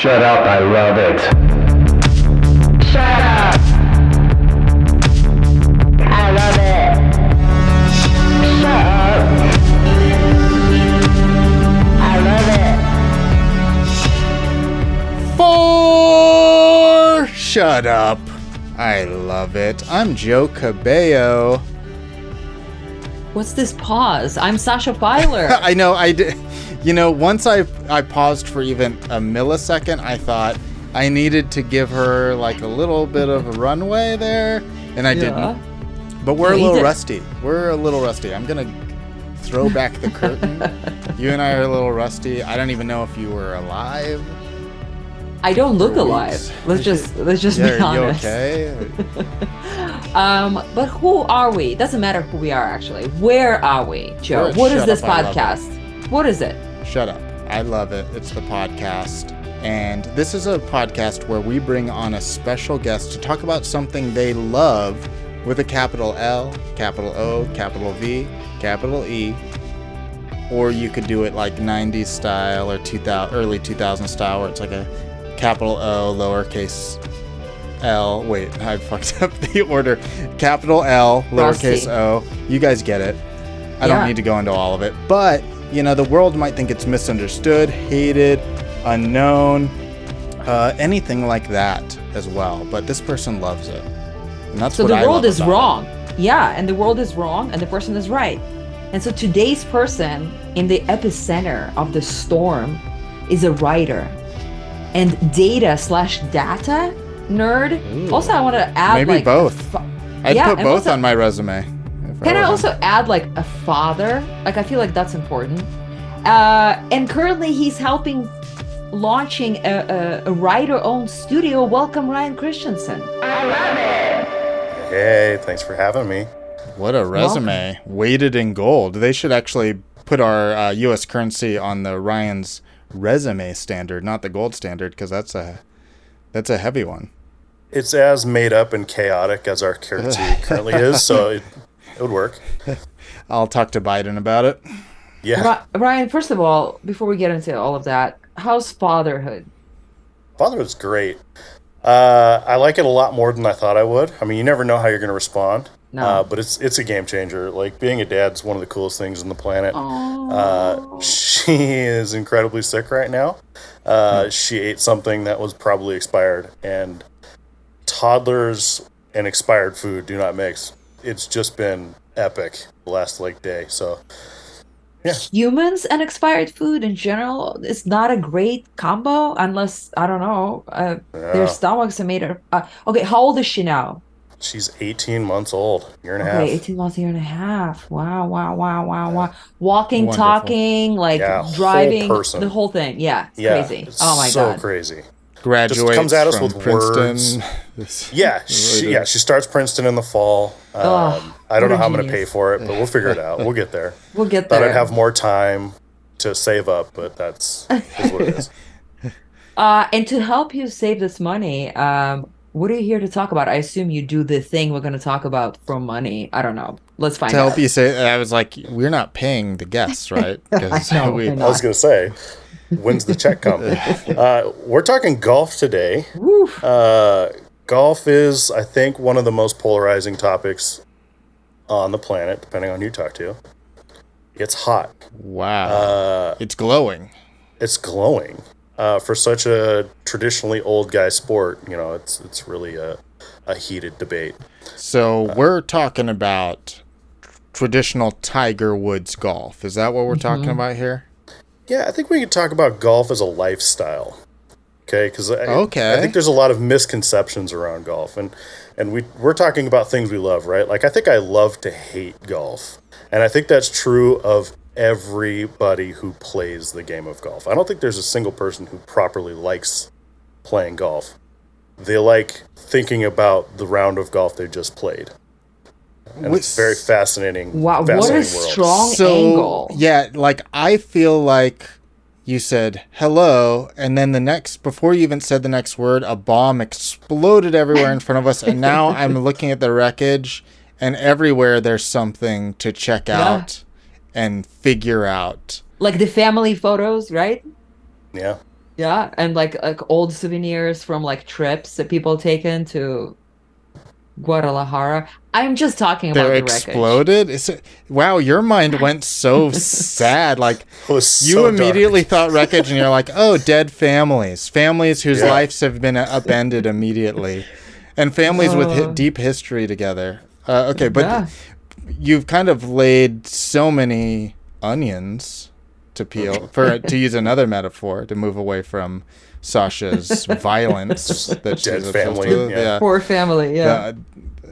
Shut up, I love it. Shut up. I love it. Shut up. I love it. For Shut Up, I Love It. I'm Joe Cabello. What's this pause? I'm Sasha Feiler. I know, I did. You know, once I paused for even a millisecond, I thought I needed to give her like a little bit of a runway there, and I didn't. But we're a little rusty. We're a little rusty. I'm going to throw back the curtain. You and I are a little rusty. I don't even know if you were alive. I don't look alive. Let's just be honest. Are you okay? But who are we? It doesn't matter who we are, actually. Where are we, Joe? What is this podcast? What is it? Shut Up, I Love It. It's the podcast. And this is a podcast where we bring on a special guest to talk about something they love with a capital L, capital O, capital V, capital E. Or you could do it like 90s style or 2000, early 2000s style, where it's like a capital O, lowercase L. Wait, I fucked up the order. Capital L, lowercase O. You guys get it. I don't need to go into all of it. But you know, the world might think it's misunderstood, hated, unknown, anything like that as well. But this person loves it. And that's so what I love about it. So the world is wrong. Yeah, and the world is wrong, and the person is right. And so today's person in the epicenter of the storm is a writer and data/data nerd. Ooh. Also, I want to add maybe like both. I'd put both on my resume. Can I also add like a father? Like, I feel like that's important. And currently he's helping launching a writer-owned studio. Welcome, Ryan Christensen. I love it. Hey, thanks for having me. What a resume. Welcome. Weighted in gold. They should actually put our U.S. currency on the Ryan's resume standard, not the gold standard, because that's a heavy one. It's as made up and chaotic as our currency currently is, so... It would work. I'll talk to Biden about it. Yeah. Ryan, first of all, before we get into all of that, how's fatherhood? Fatherhood's great. I like it a lot more than I thought I would. I mean, you never know how you're going to respond. No. But it's a game changer. Like, being a dad's one of the coolest things on the planet. She is incredibly sick right now. She ate something that was probably expired. And toddlers and expired food do not mix. It's just been epic the last day. So, yeah. Humans and expired food in general is not a great combo unless, I don't know, their stomachs are made of. Okay, how old is she now? She's 18 months old, year and a half. Okay, 18 months, year and a half. Wow. Yeah. Walking, wonderful. Talking, driving, the whole thing. Yeah, crazy. Oh, my God. So crazy. Graduates comes at us from with Princeton. Words. Yeah, she starts Princeton in the fall. I don't know how I'm going to pay for it, but we'll figure it out. We'll get there. Thought I'd have more time to save up, but that's what it is. And to help you save this money, what are you here to talk about? I assume you do the thing we're going to talk about for money. I don't know. Let's find out. To help you save, I was like, we're not paying the guests, right? I was going to say. When's the check come? We're talking golf today. Golf is, I think, one of the most polarizing topics on the planet, depending on who you talk to. It's hot. Wow. It's glowing. It's glowing. For such a traditionally old guy sport, you know, it's really a heated debate. So we're talking about traditional Tiger Woods golf. Is that what we're talking about here? Yeah, I think we could talk about golf as a lifestyle, okay? Because I think there's a lot of misconceptions around golf, and we're talking about things we love, right? Like, I think I love to hate golf, and I think that's true of everybody who plays the game of golf. I don't think there's a single person who properly likes playing golf. They like thinking about the round of golf they just played. And it's very fascinating. Wow, what a strong angle. Yeah, I feel like you said hello, and then before you even said the next word, a bomb exploded everywhere in front of us, and now I'm looking at the wreckage, and everywhere there's something to check out and figure out. Like the family photos, right? Yeah. Yeah, and like old souvenirs from like trips that people taken to Guadalajara. I'm just talking about the wreckage. Exploded? Is it? Wow, your mind went so sad. Like, you immediately thought wreckage, and you're like, oh, dead families. Families whose lives have been upended immediately. And families with deep history together. Okay, but you've kind of laid so many onions to peel, for to use another metaphor, to move away from Sasha's violence. That dead family. Poor family,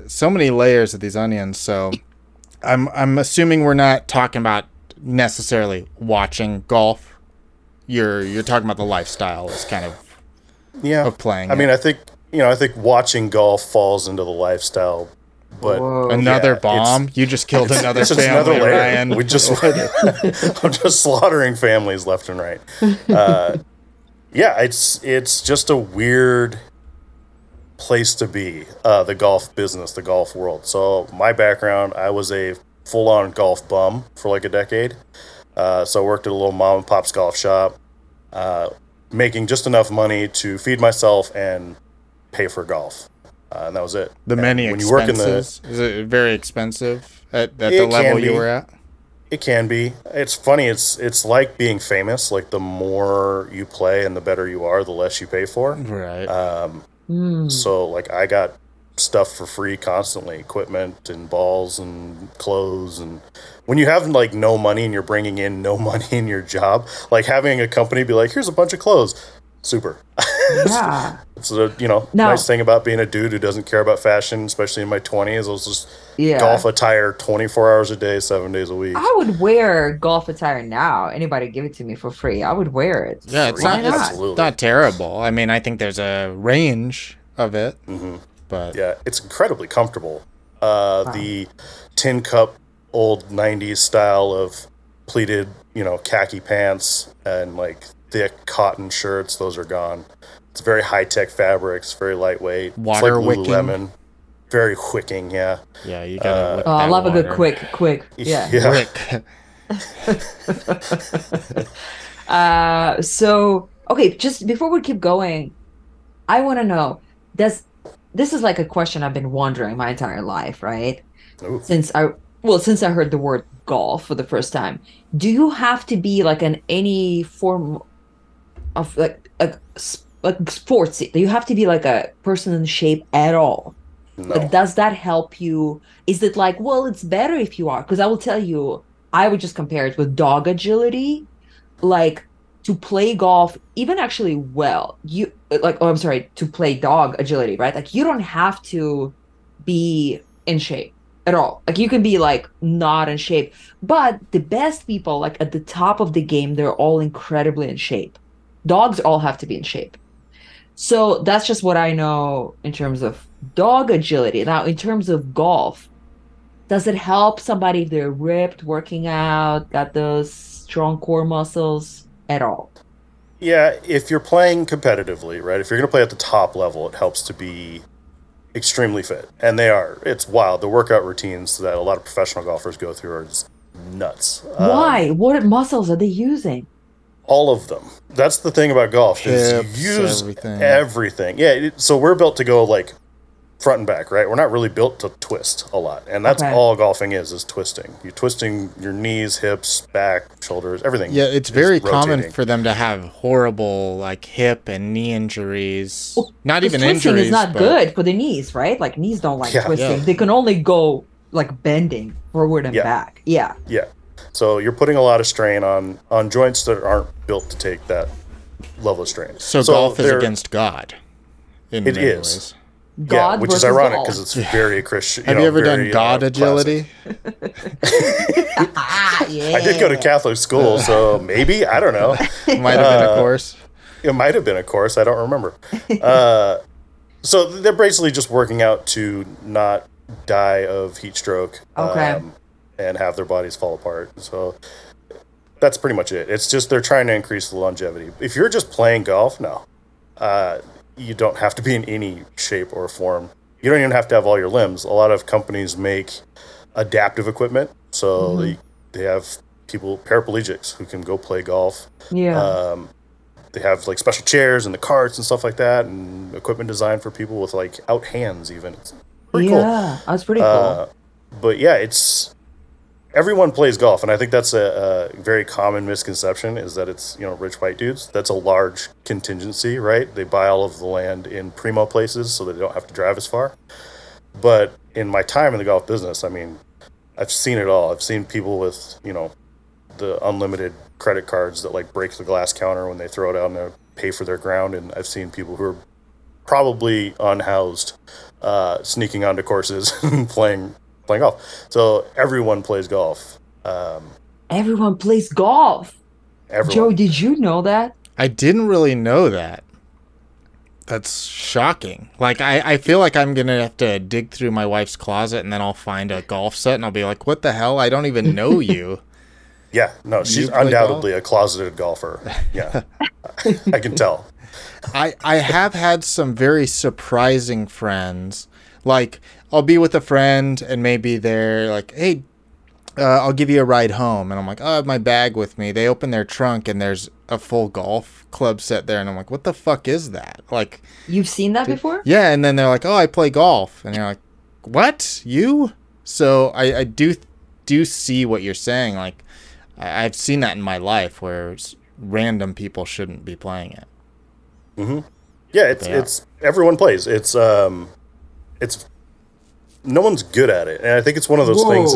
so many layers of these onions, so I'm assuming we're not talking about necessarily watching golf. You're talking about the lifestyle is kind of of playing. I mean, I think I think watching golf falls into the lifestyle. But another bomb? You just killed another family, another Ryan. We just I'm just slaughtering families left and right. It's just a weird place to be, the golf business, the golf world. So my background, I was a full-on golf bum for like a decade. So I worked at a little mom and pop's golf shop, making just enough money to feed myself and pay for golf. And that was it. Is it very expensive at the level you were at? It can be. It's funny. It's like being famous. Like, the more you play and the better you are, the less you pay for. Right. So, like, I got stuff for free constantly. Equipment and balls and clothes. And when you have, like, no money and you're bringing in no money in your job, like, having a company be like, here's a bunch of clothes. Super. Yeah. It's a nice thing about being a dude who doesn't care about fashion, especially in my 20s. I was just golf attire 24 hours a day, 7 days a week. I would wear golf attire now. Anybody give it to me for free, I would wear it. Yeah, it's not terrible. I mean, I think there's a range of it, but yeah, it's incredibly comfortable. The tin cup, old 90s style of pleated, khaki pants and like thick cotton shirts, those are gone. It's very high-tech fabrics, very lightweight. Water, it's like Lululemon. Very wicking, yeah, you gotta I love water. A good quick So okay, just before we keep going, I want to know, this is like a question I've been wondering my entire life, right? Ooh. Since I heard the word golf for the first time. Do you have to be like in any form of like sports? Do you have to be like a person in shape at all? No. Like, does that help you? Is it like, well, it's better if you are? Because I will tell you, I would just compare it with dog agility. Like, to play golf, even actually well, to play dog agility, right? Like, you don't have to be in shape at all. Like, you can be like not in shape, but the best people, like at the top of the game, they're all incredibly in shape. Dogs all have to be in shape. So that's just what I know in terms of dog agility. Now, in terms of golf, does it help somebody if they're ripped, working out, got those strong core muscles at all? Yeah, if you're playing competitively, right? If you're going to play at the top level, it helps to be extremely fit, and they are. It's wild. The workout routines that a lot of professional golfers go through are just nuts. Why? What muscles are they using? All of them. That's the thing about golf. Hips, use everything. Yeah. So we're built to go like front and back, right? We're not really built to twist a lot, and that's all golfing is twisting. You're twisting your knees, hips, back, shoulders, everything. Yeah, it's very common for them to have horrible like hip and knee injuries. Well, not even injuries. Twisting is not good for the knees, right? Like, knees don't like twisting. Yeah. They can only go like bending forward and back. Yeah. Yeah. So you're putting a lot of strain on joints that aren't built to take that level of strain. So golf is against God. It is. Ways. God, yeah, which is ironic because it's very Christian. Have you ever done God agility? I did go to Catholic school, so maybe, I don't know. Might have been a course. It might have been a course. I don't remember. So they're basically just working out to not die of heat stroke, and have their bodies fall apart. So that's pretty much it. It's just they're trying to increase the longevity. If you're just playing golf, no. You don't have to be in any shape or form. You don't even have to have all your limbs. A lot of companies make adaptive equipment, so they have people, paraplegics, who can go play golf. Yeah. They have like special chairs and the carts and stuff like that, and equipment designed for people with like out hands even. It's pretty cool. Yeah, that's pretty cool. But yeah, it's everyone plays golf, and I think that's a very common misconception is that it's, you know, rich white dudes. That's a large contingency, right? They buy all of the land in primo places so that they don't have to drive as far. But in my time in the golf business, I mean, I've seen it all. I've seen people with, you know, the unlimited credit cards that like break the glass counter when they throw it out and they pay for their ground. And I've seen people who are probably unhoused sneaking onto courses and playing golf. So everyone plays golf. Everyone plays golf. Everyone. Joe, did you know that? I didn't really know that. That's shocking. Like, I feel like I'm going to have to dig through my wife's closet and then I'll find a golf set and I'll be like, what the hell? I don't even know you. Yeah, no, she's undoubtedly a closeted golfer. Yeah, I can tell. I have had some very surprising friends. Like, I'll be with a friend and maybe they're like, hey, I'll give you a ride home. And I'm like, oh, I have my bag with me. They open their trunk and there's a full golf club set there. And I'm like, what the fuck is that? Like, you've seen that before? Yeah, and then they're like, oh, I play golf. And you're like, what? You? So I do see what you're saying. Like, I've seen that in my life where random people shouldn't be playing it. Mm-hmm. Yeah, it's everyone plays. It's no one's good at it, and I think it's one of those things.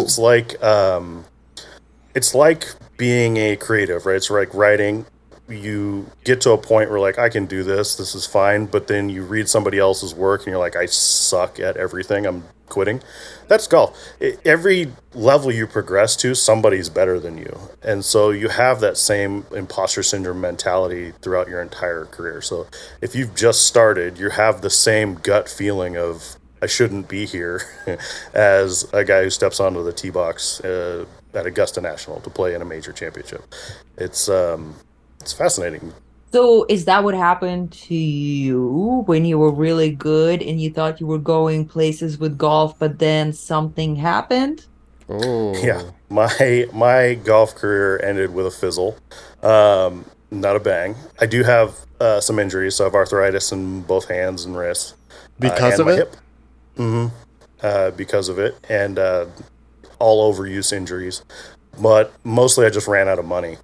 It's like being a creative, right? It's like writing. You get to a point where like I can do this. This is fine, but then you read somebody else's work, and you're like, I suck at everything. I'm quitting. That's golf. Every level you progress to, somebody's better than you, and so you have that same imposter syndrome mentality throughout your entire career. So if you've just started, you have the same gut feeling of I shouldn't be here as a guy who steps onto the tee box at Augusta National to play in a major championship. It's fascinating. So is that what happened to you when you were really good and you thought you were going places with golf, but then something happened? Oh. Yeah. My golf career ended with a fizzle. Not a bang. I do have some injuries. So I have arthritis in both hands and wrists. Because of it? Hip. Mm-hmm. Because of it. And all overuse injuries. But mostly I just ran out of money.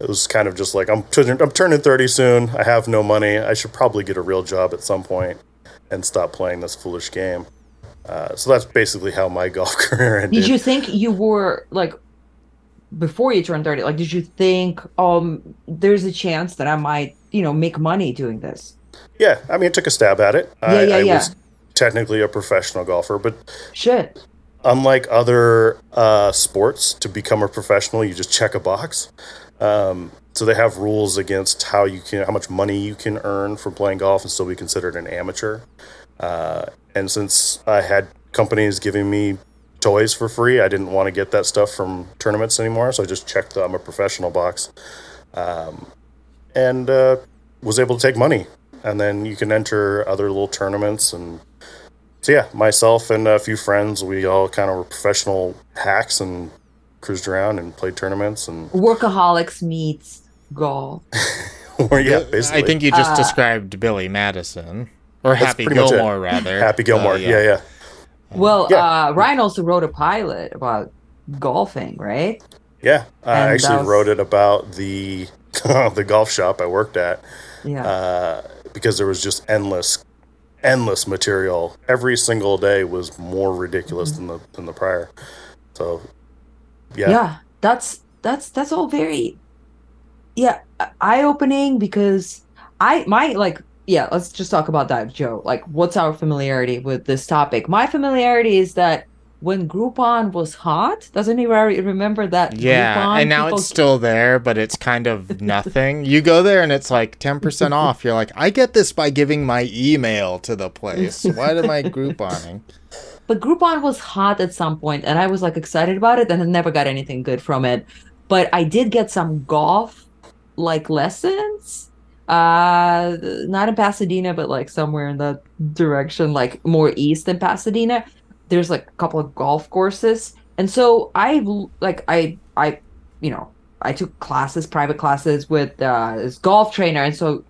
It was kind of just like, I'm turning 30 soon. I have no money. I should probably get a real job at some point and stop playing this foolish game. So that's basically how my golf career ended. Did you think you were, like, before you turned 30, like, did you think, there's a chance that I might, you know, make money doing this? Yeah. I mean, I took a stab at it. I was technically a professional golfer, but... Shit. Unlike other sports, to become a professional, you just check a box. So they have rules against how much money you can earn for playing golf and still be considered an amateur. And since I had companies giving me toys for free, I didn't want to get that stuff from tournaments anymore. So I just checked the I'm a professional box, and was able to take money. And then you can enter other little tournaments. And so, yeah, myself and a few friends, we all kind of were professional hacks and cruised around and played tournaments and workaholics meets golf. Or, yeah, basically. I think you just described Billy Madison or Happy Gilmore, rather. Happy Gilmore, yeah. Well, yeah. Ryan also wrote a pilot about golfing, right? Yeah, I actually wrote it about the golf shop I worked at. Yeah, because there was just endless material. Every single day was more ridiculous than the prior. So. Yeah, that's all very eye-opening because let's just talk about that, Joe. Like, what's our familiarity with this topic? My familiarity is that when Groupon was hot, does anybody remember that? Yeah, Groupon, and now it's still there, but it's kind of nothing. You go there and it's like 10% off. You're like, I get this by giving my email to the place. Why am I Grouponing? But Groupon was hot at some point, and I was like excited about it, and I never got anything good from it. But I did get some golf like lessons, not in Pasadena, but like somewhere in that direction, like more east than Pasadena. There's like a couple of golf courses, and so I I took classes, private classes with this golf trainer. And so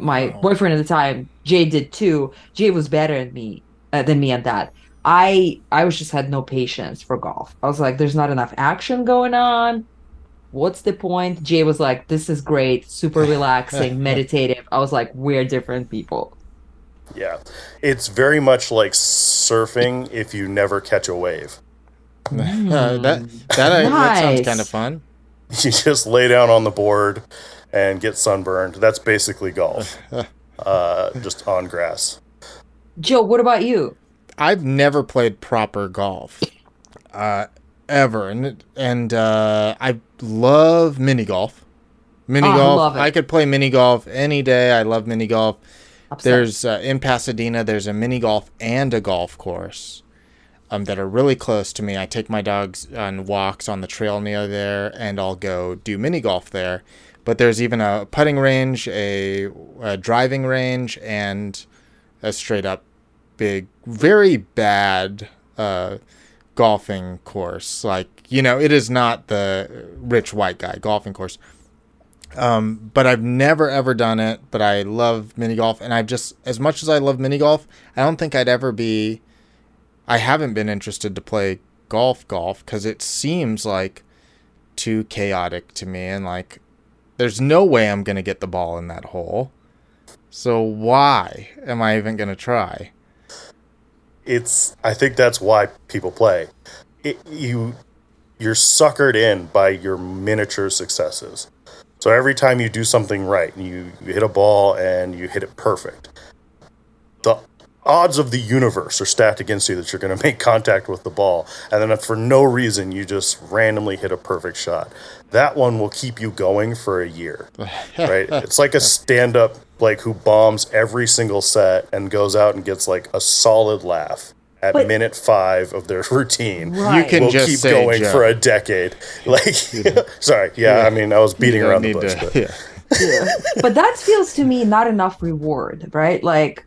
my boyfriend at the time, Jay, did too. Jay was better at me than me at that. I was just had no patience for golf. I was like, there's not enough action going on. What's the point? Jay was like, this is great, super relaxing, meditative. I was like, we're different people. Yeah. It's very much like surfing if you never catch a wave. That sounds kind of fun. You just lay down on the board and get sunburned. That's basically golf, just on grass. Joe, what about you? I've never played proper golf ever, and I love mini golf. Mini golf, I could play mini golf any day. I love mini golf. Upset. There's in Pasadena, there's a mini golf and a golf course. That are really close to me. I take my dogs on walks on the trail near there, and I'll go do mini golf there. But there's even a putting range, a driving range, and a straight up big, very bad golfing course. Like, you know, it is not the rich white guy golfing course. But I've never, ever done it. But I love mini golf. And I've just, as much as I love mini golf, I don't think I'd ever be... I haven't been interested to play golf because it seems like too chaotic to me, and like there's no way I'm going to get the ball in that hole. So why am I even going to try? I think that's why people play. You're suckered in by your miniature successes. So every time you do something right, you hit a ball and you hit it perfect, the odds of the universe are stacked against you that you're going to make contact with the ball. And then if for no reason you just randomly hit a perfect shot, that one will keep you going for a year, right? It's like a stand-up, like, who bombs every single set and goes out and gets like a solid laugh at minute 5 of their routine. Right. You can will just keep say going Joe. For a decade. Like, sorry. Yeah, I mean, I was beating around the bush. But that feels to me not enough reward, right? Like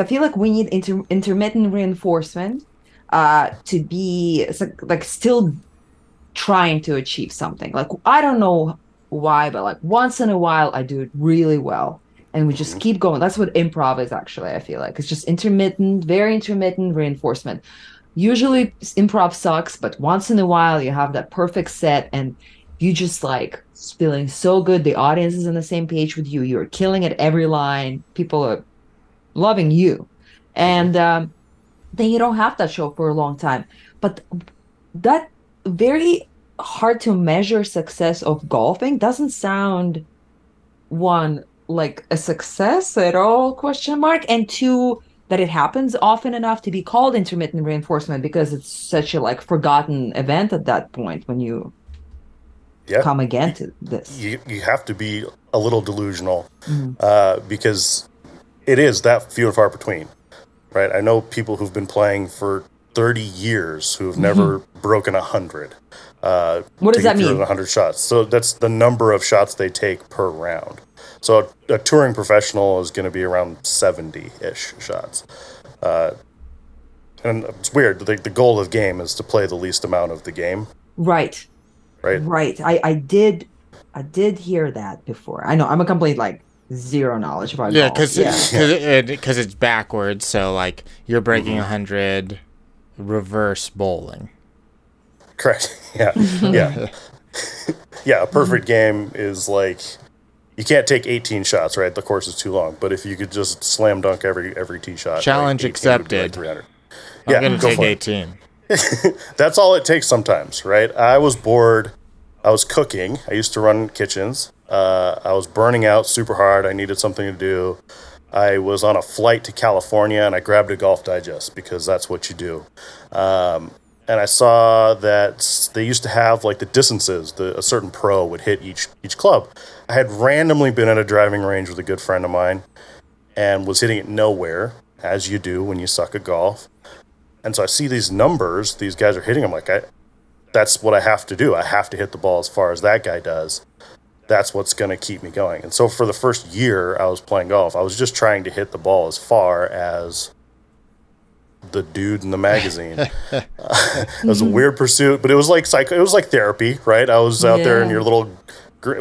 I feel like we need intermittent reinforcement to be like still trying to achieve something. Like, I don't know why, but like once in a while I do it really well and we just keep going. That's what improv is actually, I feel like. It's just intermittent, very intermittent reinforcement. Usually improv sucks, but once in a while you have that perfect set and you just like feeling so good. The audience is on the same page with you. You're killing it every line. People are loving you, and then you don't have that show for a long time. But that very hard to measure success of golfing doesn't sound, one, like a success at all, ? And two, that it happens often enough to be called intermittent reinforcement, because it's such a like forgotten event at that point when you come again to this. You have to be a little delusional, because it is that few and far between, right? I know people who've been playing for 30 years who have never broken 100. What does that mean? 100 shots. So that's the number of shots they take per round. So a touring professional is going to be around 70-ish shots. And it's weird. The goal of the game is to play the least amount of the game. Right. I did hear that before. I know. I'm a complete, like, zero knowledge about golf. Because it's backwards, so like you're breaking 100 reverse bowling. Correct. A perfect game is like, you can't take 18 shots, right? The course is too long. But if you could just slam dunk every tee shot, challenge like accepted. I'm gonna take 18. That's all it takes sometimes, right? I was bored. I was cooking. I used to run kitchens. I was burning out super hard. I needed something to do. I was on a flight to California, and I grabbed a Golf Digest because that's what you do. And I saw that they used to have like the distances a certain pro would hit each club. I had randomly been at a driving range with a good friend of mine and was hitting it nowhere, as you do when you suck at golf. And so I see these numbers these guys are hitting. I'm like, that's what I have to do. I have to hit the ball as far as that guy does. That's what's going to keep me going. And so for the first year I was playing golf, I was just trying to hit the ball as far as the dude in the magazine. It was a weird pursuit, but it was like therapy, right? I was out there in your little.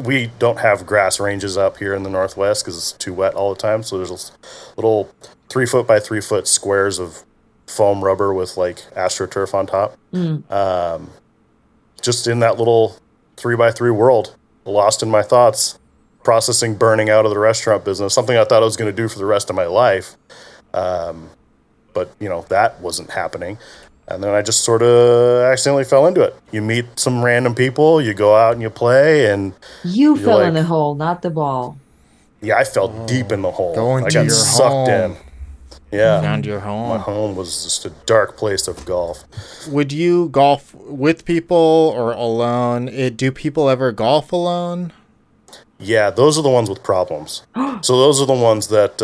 We don't have grass ranges up here in the Northwest because it's too wet all the time. So there's little 3-foot by 3-foot squares of foam rubber with like AstroTurf on top. Mm. Just in that little 3x3 world, lost in my thoughts, processing burning out of the restaurant business, something I thought I was going to do for the rest of my life. But, you know, that wasn't happening. And then I just sort of accidentally fell into it. You meet some random people, you go out and you play, and you fell in the hole, not the ball. Yeah, I fell deep in the hole. I got sucked in. Yeah, you found your home. My home was just a dark place of golf. Would you golf with people or alone? Do people ever golf alone? Yeah, those are the ones with problems. So those are the ones that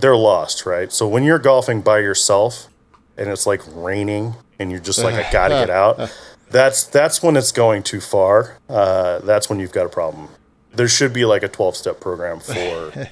they're lost, right? So when you're golfing by yourself. And it's like raining, and you're just like, I gotta get out. That's when it's going too far. That's when you've got a problem. There should be like a 12-step program for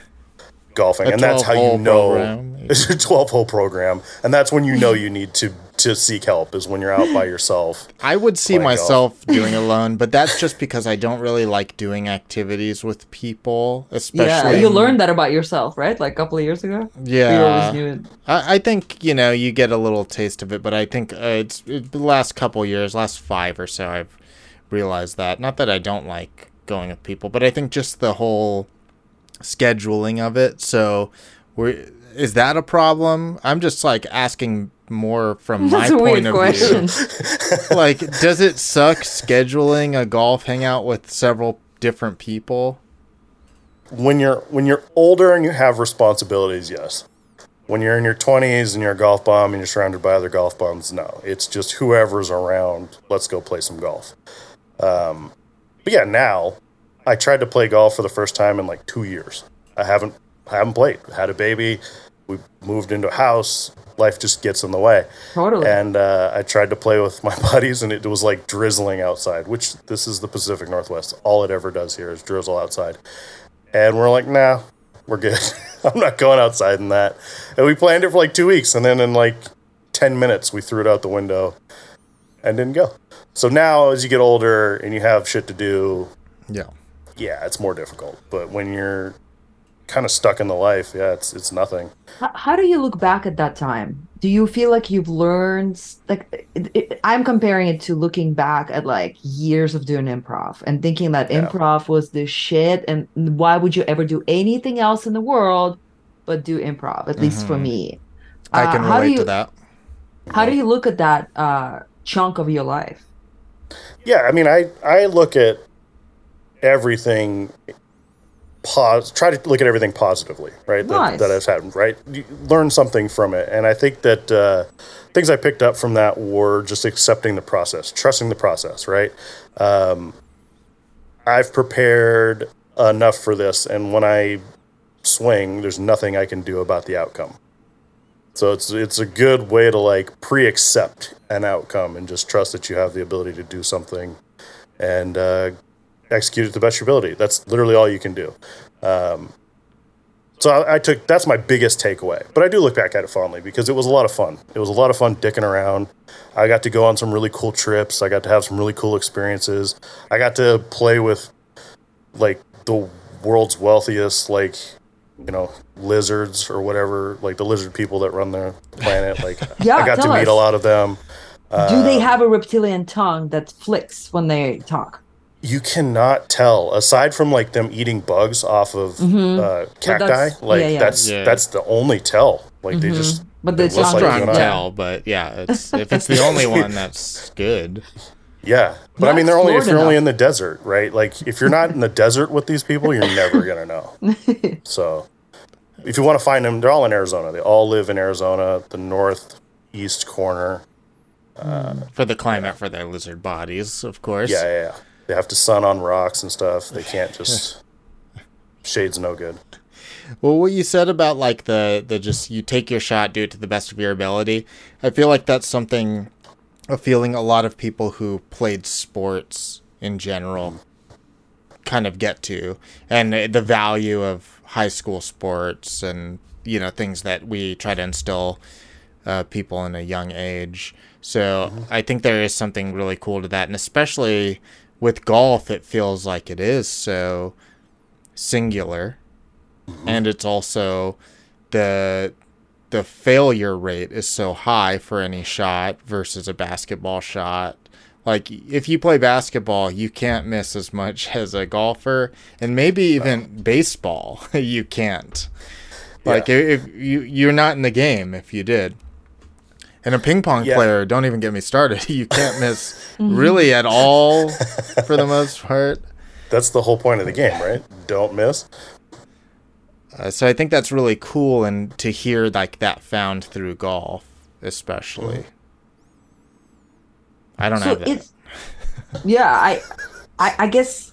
golfing, and that's how you know it's a 12-hole program. And that's when you know you need to seek help is when you're out by yourself. I would see myself doing alone, but that's just because I don't really like doing activities with people, especially. Yeah, you learned that about yourself, right? Like a couple of years ago. Yeah, you always knew it. I think you know you get a little taste of it, but I think it's the last couple of years, last 5 or so, I've realized that. Not that I don't like going with people, but I think just the whole scheduling of it. So, is that a problem? I'm just like asking. More from my point of view. Like, does it suck scheduling a golf hangout with several different people? When you're older and you have responsibilities, yes. When you're in your 20s and you're a golf bum and you're surrounded by other golf bums, no. It's just whoever's around, let's go play some golf. But yeah, now I tried to play golf for the first time in like 2 years. I haven't played. I had a baby. We moved into a house. Life just gets in the way. Totally. And I tried to play with my buddies, and it was like drizzling outside, which this is the Pacific Northwest. All it ever does here is drizzle outside. And we're like, nah, we're good. I'm not going outside in that. And we planned it for like 2 weeks, and then in like 10 minutes, we threw it out the window and didn't go. So now as you get older and you have shit to do, yeah, it's more difficult. But when you're kind of stuck in the life, it's nothing. How do you look back at that time? Do you feel like you've learned? Like I'm comparing it to looking back at like years of doing improv and thinking that improv was this shit, and why would you ever do anything else in the world but do improv? At least for me, I can relate to that. How do you look at that chunk of your life? Yeah, I mean, I look at everything. Try to look at everything positively, right? Nice. That has happened, right? You learn something from it. And I think that things I picked up from that were just accepting the process, trusting the process, right? I've prepared enough for this. And when I swing, there's nothing I can do about the outcome. So it's a good way to like pre-accept an outcome and just trust that you have the ability to do something and execute it to the best of your ability. That's literally all you can do. So I took, that's my biggest takeaway. But I do look back at it fondly because it was a lot of fun. It was a lot of fun dicking around. I got to go on some really cool trips. I got to have some really cool experiences. I got to play with like the world's wealthiest, like, you know, lizards or whatever, like the lizard people that run the planet. Like I got to meet a lot of them. Do they have a reptilian tongue that flicks when they talk? You cannot tell, aside from like them eating bugs off of cacti. That's the only tell. Like they just, but it's not strong tell. But yeah, if it's the only one, that's good. Yeah, but I mean, they're only if you're only in the desert, right? Like if you're not in the desert with these people, you're never gonna know. So if you want to find them, they're all in Arizona. They all live in Arizona, the northeast corner. For the climate, for their lizard bodies, of course. Yeah. They have to sun on rocks and stuff. They can't just shade's no good. Well, what you said about like the just you take your shot, do it to the best of your ability. I feel like that's something a feeling a lot of people who played sports in general kind of get to, and the value of high school sports and you know things that we try to instill people in a young age. So I think there is something really cool to that. And especially with golf, it feels like it is so singular. And it's also the failure rate is so high for any shot versus a basketball shot. Like, if you play basketball, you can't miss as much as a golfer. And maybe even baseball, you can't. Like, if you're not in the game if you did. And a ping pong player, don't even get me started. You can't miss really at all for the most part. That's the whole point of the game, right? Don't miss. So I think that's really cool, and to hear like that found through golf, especially. I don't know. I guess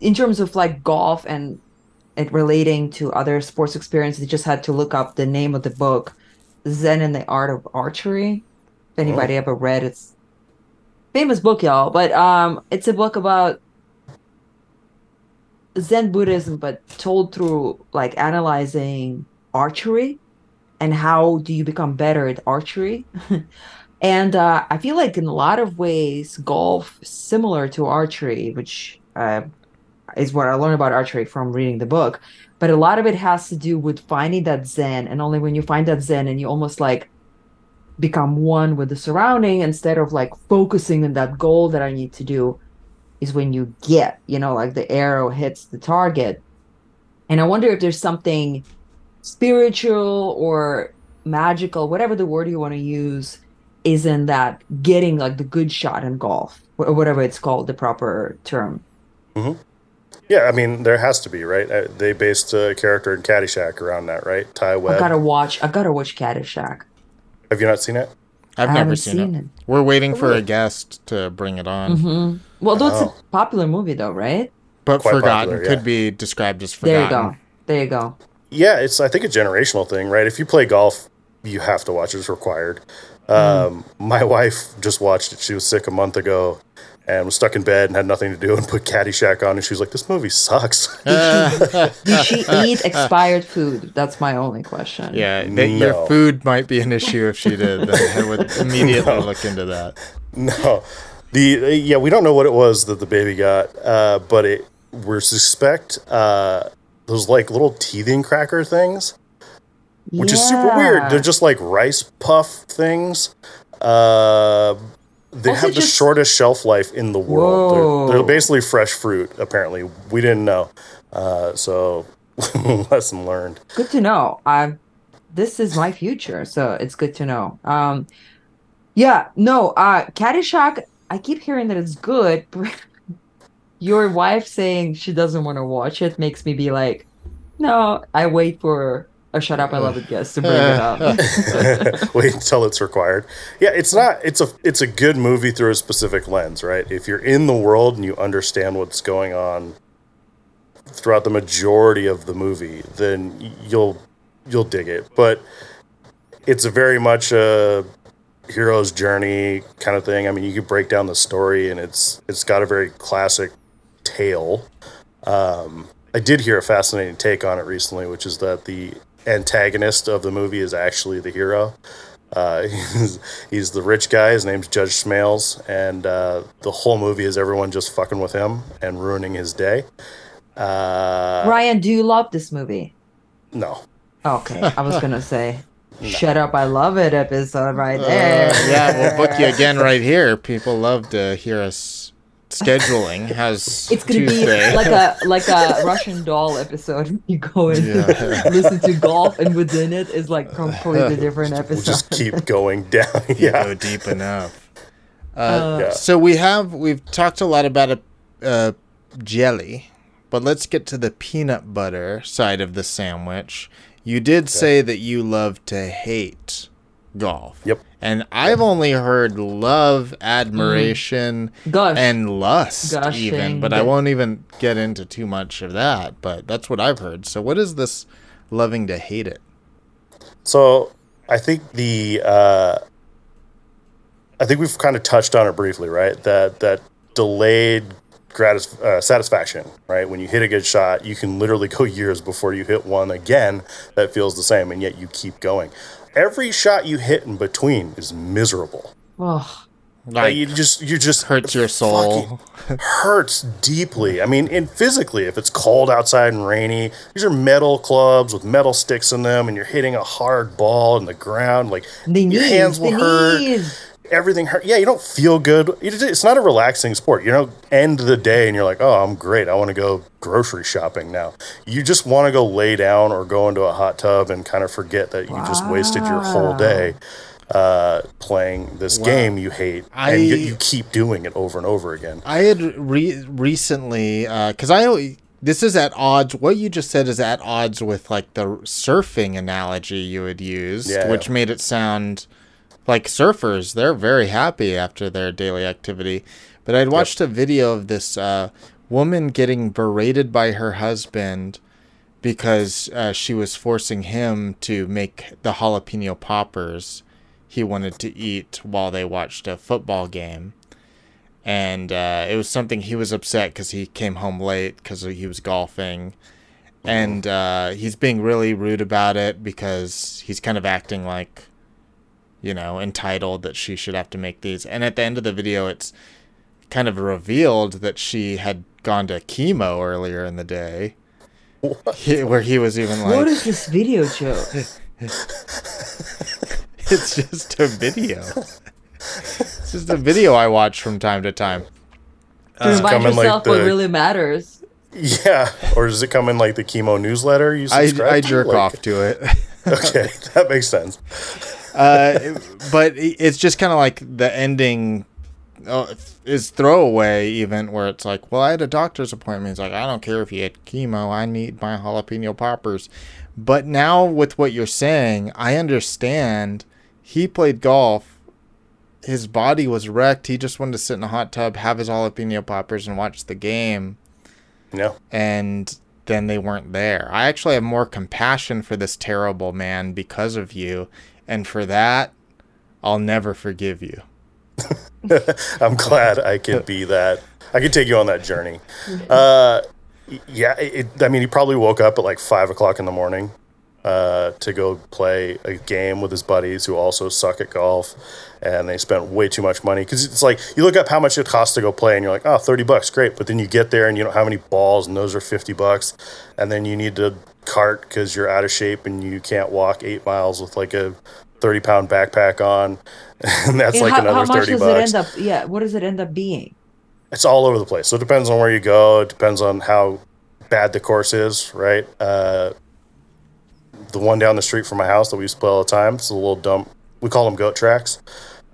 in terms of like golf and it relating to other sports experiences, you just had to look up the name of the book, Zen and the Art of Archery. If anybody ever read it, it's a famous book, y'all. But it's a book about Zen Buddhism, but told through like analyzing archery and how do you become better at archery. And I feel like in a lot of ways, golf is similar to archery, which is what I learned about archery from reading the book. But a lot of it has to do with finding that Zen. And only when you find that Zen and you almost like become one with the surrounding instead of like focusing on that goal that I need to do, is when you get, you know, like the arrow hits the target. And I wonder if there's something spiritual or magical, whatever the word you want to use, is in that getting like the good shot in golf, or whatever it's called, the proper term. Yeah, I mean, there has to be, right? They based a character in Caddyshack around that, right? Ty Webb. I gotta watch Caddyshack. Have you not seen it? I never seen it. We're waiting for a guest to bring it on. Well, it's a popular movie, though, right? But quite forgotten popular, could be described as forgotten. There you go. Yeah, it's, I think, a generational thing, right? If you play golf, you have to watch it. It's required. My wife just watched it. She was sick a month ago and was stuck in bed and had nothing to do and put Caddyshack on, and she was like, this movie sucks. Did she eat expired food? That's my only question. Yeah, your food might be an issue if she did. I would immediately look into that. No. We don't know what it was that the baby got, but we suspect those like little teething cracker things, which is super weird. They're just like rice puff things. They have the shortest shelf life in the world. They're basically fresh fruit, apparently. We didn't know. So, lesson learned. Good to know. This is my future, so it's good to know. Caddyshack, I keep hearing that it's good. Your wife saying she doesn't want to watch it makes me be like, no, I wait for a Shut Up, I Love It guest to bring it up. Wait until it's required. Yeah, it's not. It's a good movie through a specific lens, right? If you're in the world and you understand what's going on throughout the majority of the movie, then you'll dig it. But it's very much a hero's journey kind of thing. I mean, you could break down the story, and it's got a very classic tale. I did hear a fascinating take on it recently, which is that the antagonist of the movie is actually the hero. He's the rich guy. His name's Judge Smales, and the whole movie is everyone just fucking with him and ruining his day. Ryan, do you love this movie? No. Okay, I was gonna say Shut Up, I Love It episode right there. We'll book you again right here. People love to hear us. Scheduling has it's gonna Tuesday. Be like a Russian doll episode. You go and listen to golf, and within it is like completely different episode. We'll just keep going down. You go deep enough. So we've talked a lot about a jelly, but let's get to the peanut butter side of the sandwich. You did say that you love to hate golf. Yep. And I've only heard love, admiration, and lust, even. But I won't even get into too much of that. But that's what I've heard. So what is this loving to hate it? So I think I think we've kind of touched on it briefly, right? That delayed satisfaction, right? When you hit a good shot, you can literally go years before you hit one again that feels the same, and yet you keep going. Every shot you hit in between is miserable. Oh. Like you just hurts your soul. Hurts deeply. I mean, and physically, if it's cold outside and rainy, these are metal clubs with metal sticks in them, and you're hitting a hard ball in the ground. Like your hands will hurt. Everything hurt. Yeah, you don't feel good. It's not a relaxing sport. You don't end the day and you're like, oh, I'm great. I want to go grocery shopping now. You just want to go lay down or go into a hot tub and kind of forget that you just wasted your whole day playing this game you hate. And you keep doing it over and over again. I had recently, because this is at odds. What you just said is at odds with like the surfing analogy you had used, which made it sound... Like surfers, they're very happy after their daily activity. But I'd watched a video of this woman getting berated by her husband because she was forcing him to make the jalapeno poppers he wanted to eat while they watched a football game. And it was something he was upset because he came home late because he was golfing. And he's being really rude about it because he's kind of acting like... you know, entitled that she should have to make these. And at the end of the video, it's kind of revealed that she had gone to chemo earlier in the day. Where he was even like... What is this video show? It's just a video. It's just a video I watch from time to time. Does it come in like what really matters? Yeah. Or does it come in like the chemo newsletter you subscribe to? I jerk off to it. Okay, that makes sense. But it's just kind of like the ending is throwaway event where it's like, well, I had a doctor's appointment. It's like, I don't care if you had chemo. I need my jalapeno poppers. But now with what you're saying, I understand he played golf. His body was wrecked. He just wanted to sit in a hot tub, have his jalapeno poppers, and watch the game. No. And then they weren't there. I actually have more compassion for this terrible man because of you. And for that, I'll never forgive you. I'm glad I could be that. I could take you on that journey. I mean, he probably woke up at like 5 o'clock in the morning to go play a game with his buddies who also suck at golf. And they spent way too much money. Because it's like, you look up how much it costs to go play, and you're like, oh, $30, great. But then you get there, and you don't have any balls, and those are $50. And then you need to cart because you're out of shape, and you can't walk 8 miles with like a 30-pound backpack on. And that's like another $30. What does it end up being? It's all over the place. So it depends on where you go. It depends on how bad the course is, right? The one down the street from my house that we used to play all the time, it's a little dump. We call them goat tracks.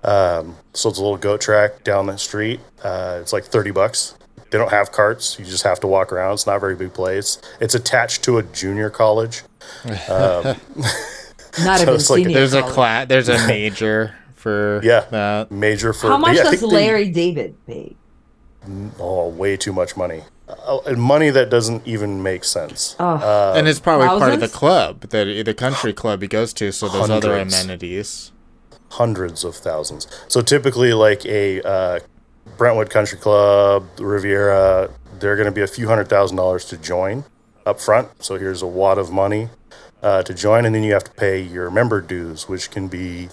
So it's a little goat track down the street. It's like $30. They don't have carts. You just have to walk around. It's not a very big place. It's attached to a junior college. Not so even senior like, there's college. There's a major for that. Major for... How much does Larry David pay? Oh, way too much money. Money that doesn't even make sense. Oh. And it's probably part of the club, the country club he goes to, so there's other amenities. Hundreds of thousands. So typically like a Brentwood Country Club, Riviera, they're going to be a few $100,000 to join up front. So here's a wad of money to join. And then you have to pay your member dues, which can be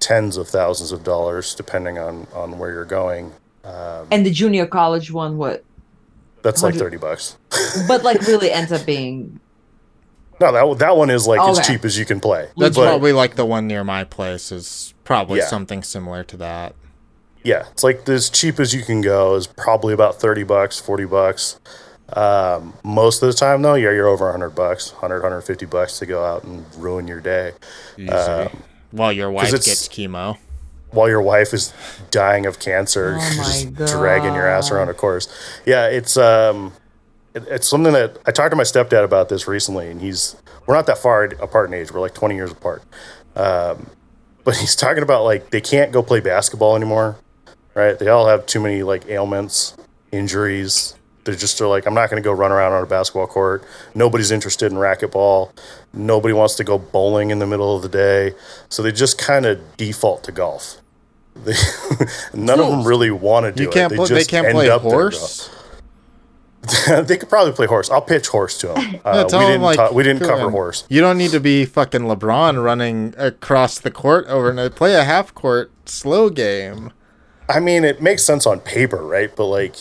tens of thousands of dollars depending on where you're going. And the junior college one, what? That's like $30. But like really ends up being... No, that one is like as cheap as you can play. That's probably like the one near my place is probably something similar to that. Yeah, it's like as cheap as you can go is probably about $30, $40. Most of the time, though, you're over $100, $100, $150 to go out and ruin your day. While your wife gets chemo. While your wife is dying of cancer, you're just dragging your ass around a course. Yeah, it's something that I talked to my stepdad about this recently, and we're not that far apart in age. We're like 20 years apart. But he's talking about like they can't go play basketball anymore, right? They all have too many like ailments, injuries. They're like, I'm not going to go run around on a basketball court. Nobody's interested in racquetball. Nobody wants to go bowling in the middle of the day. So they just kind of default to golf. None of them really want to do it. They can't play horse. They could probably play horse. I'll pitch horse to him. We didn't cover horse. You don't need to be fucking LeBron running across the court overnight. Play a half court slow game. I mean, it makes sense on paper, right? But like,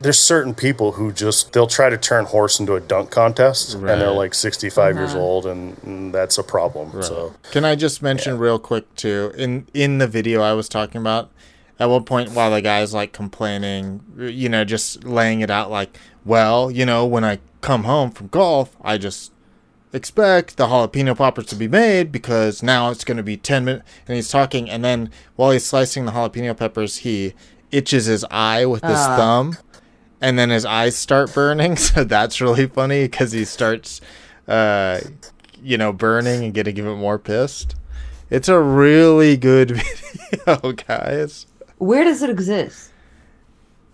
there's certain people who just, they'll try to turn horse into a dunk contest, right, and they're like 65 years old, and that's a problem. Right. So can I just mention real quick too, in the video I was talking about, at one point while the guy's like complaining, you know, just laying it out like, well, you know, when I come home from golf, I just expect the jalapeno poppers to be made because now it's going to be 10 minutes. And he's talking, and then while he's slicing the jalapeno peppers, he itches his eye with his thumb, and then his eyes start burning. So that's really funny because he starts, you know, burning and getting even more pissed. It's a really good video, guys. Where does it exist?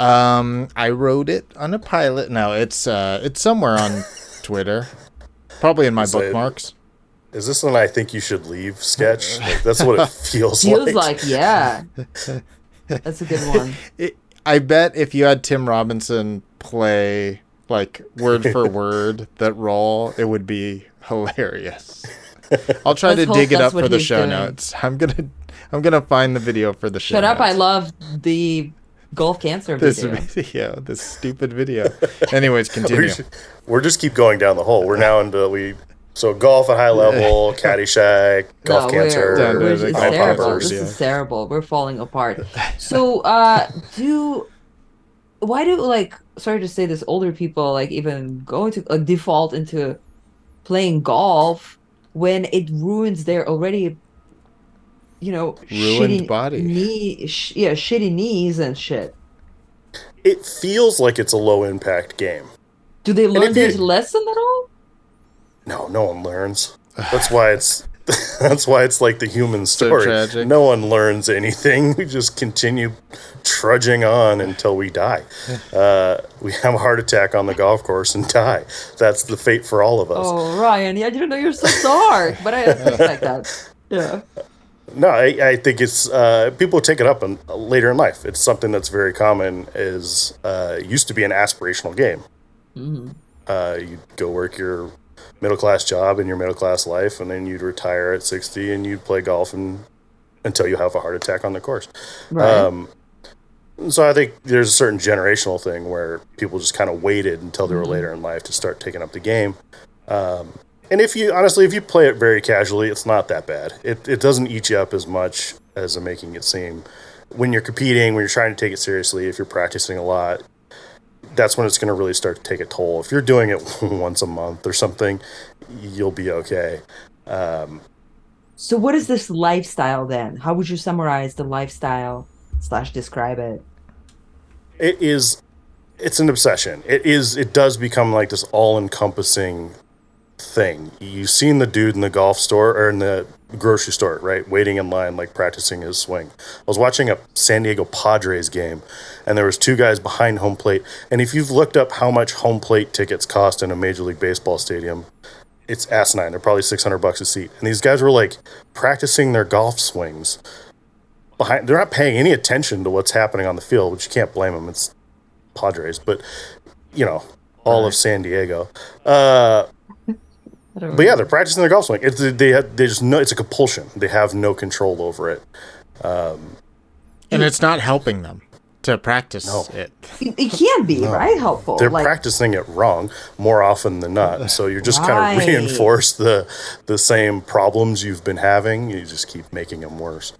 I wrote it on a pilot. No, it's somewhere on Twitter. Probably in my bookmarks. Is this one I think you should leave sketch? Like, that's what it feels like. Yeah. That's a good one. I bet if you had Tim Robinson play like word for word that role, it would be hilarious. I'll try to dig it up for the show notes. I'm gonna find the video for the show. Shut up! I love the golf cancer video. This stupid video. Anyways, continue. We're just keep going down the hole. We're now into so golf at high level, Caddyshack, golf cancer. This is terrible. We're falling apart. So, sorry to say this, older people even going to default into playing golf when it ruins their already, you know, ruined shitty body. Shitty knees and shit. It feels like it's a low impact game. Do they learn this lesson at all? No, no one learns. That's why it's like the human story. So tragic. No one learns anything. We just continue trudging on until we die. We have a heart attack on the golf course and die. That's the fate for all of us. Oh, Ryan, I didn't know you were so dark, but I expect that. Yeah. No, I think it's people take it up later in life. It's something that's very common. Used to be an aspirational game. Mm-hmm. You'd go work your middle-class job in your middle-class life, and then you'd retire at 60, and you'd play golf until you have a heart attack on the course. Right. So I think there's a certain generational thing where people just kind of waited until they were later in life to start taking up the game. And if you play it very casually, it's not that bad. It doesn't eat you up as much as I'm making it seem. When you're competing, when you're trying to take it seriously, if you're practicing a lot, that's when it's going to really start to take a toll. If you're doing it once a month or something, you'll be okay. So what is this lifestyle then? How would you summarize the lifestyle / describe it? It's an obsession. It does become like this all-encompassing thing. You've seen the dude in the golf store or in the grocery store, right? Waiting in line, like practicing his swing. I was watching a San Diego Padres game, and there was two guys behind home plate. And if you've looked up how much home plate tickets cost in a Major League Baseball stadium, it's asinine. They're probably $600 a seat. And these guys were like practicing their golf swings behind. They're not paying any attention to what's happening on the field, which you can't blame them. It's Padres, but you know, all of San Diego. But yeah, they're practicing their golf swing. It's a compulsion. They have no control over it, and it's not helping them to practice it. It can be right helpful. They're practicing it wrong more often than not. So you're just kind of reinforce the same problems you've been having. You just keep making them worse.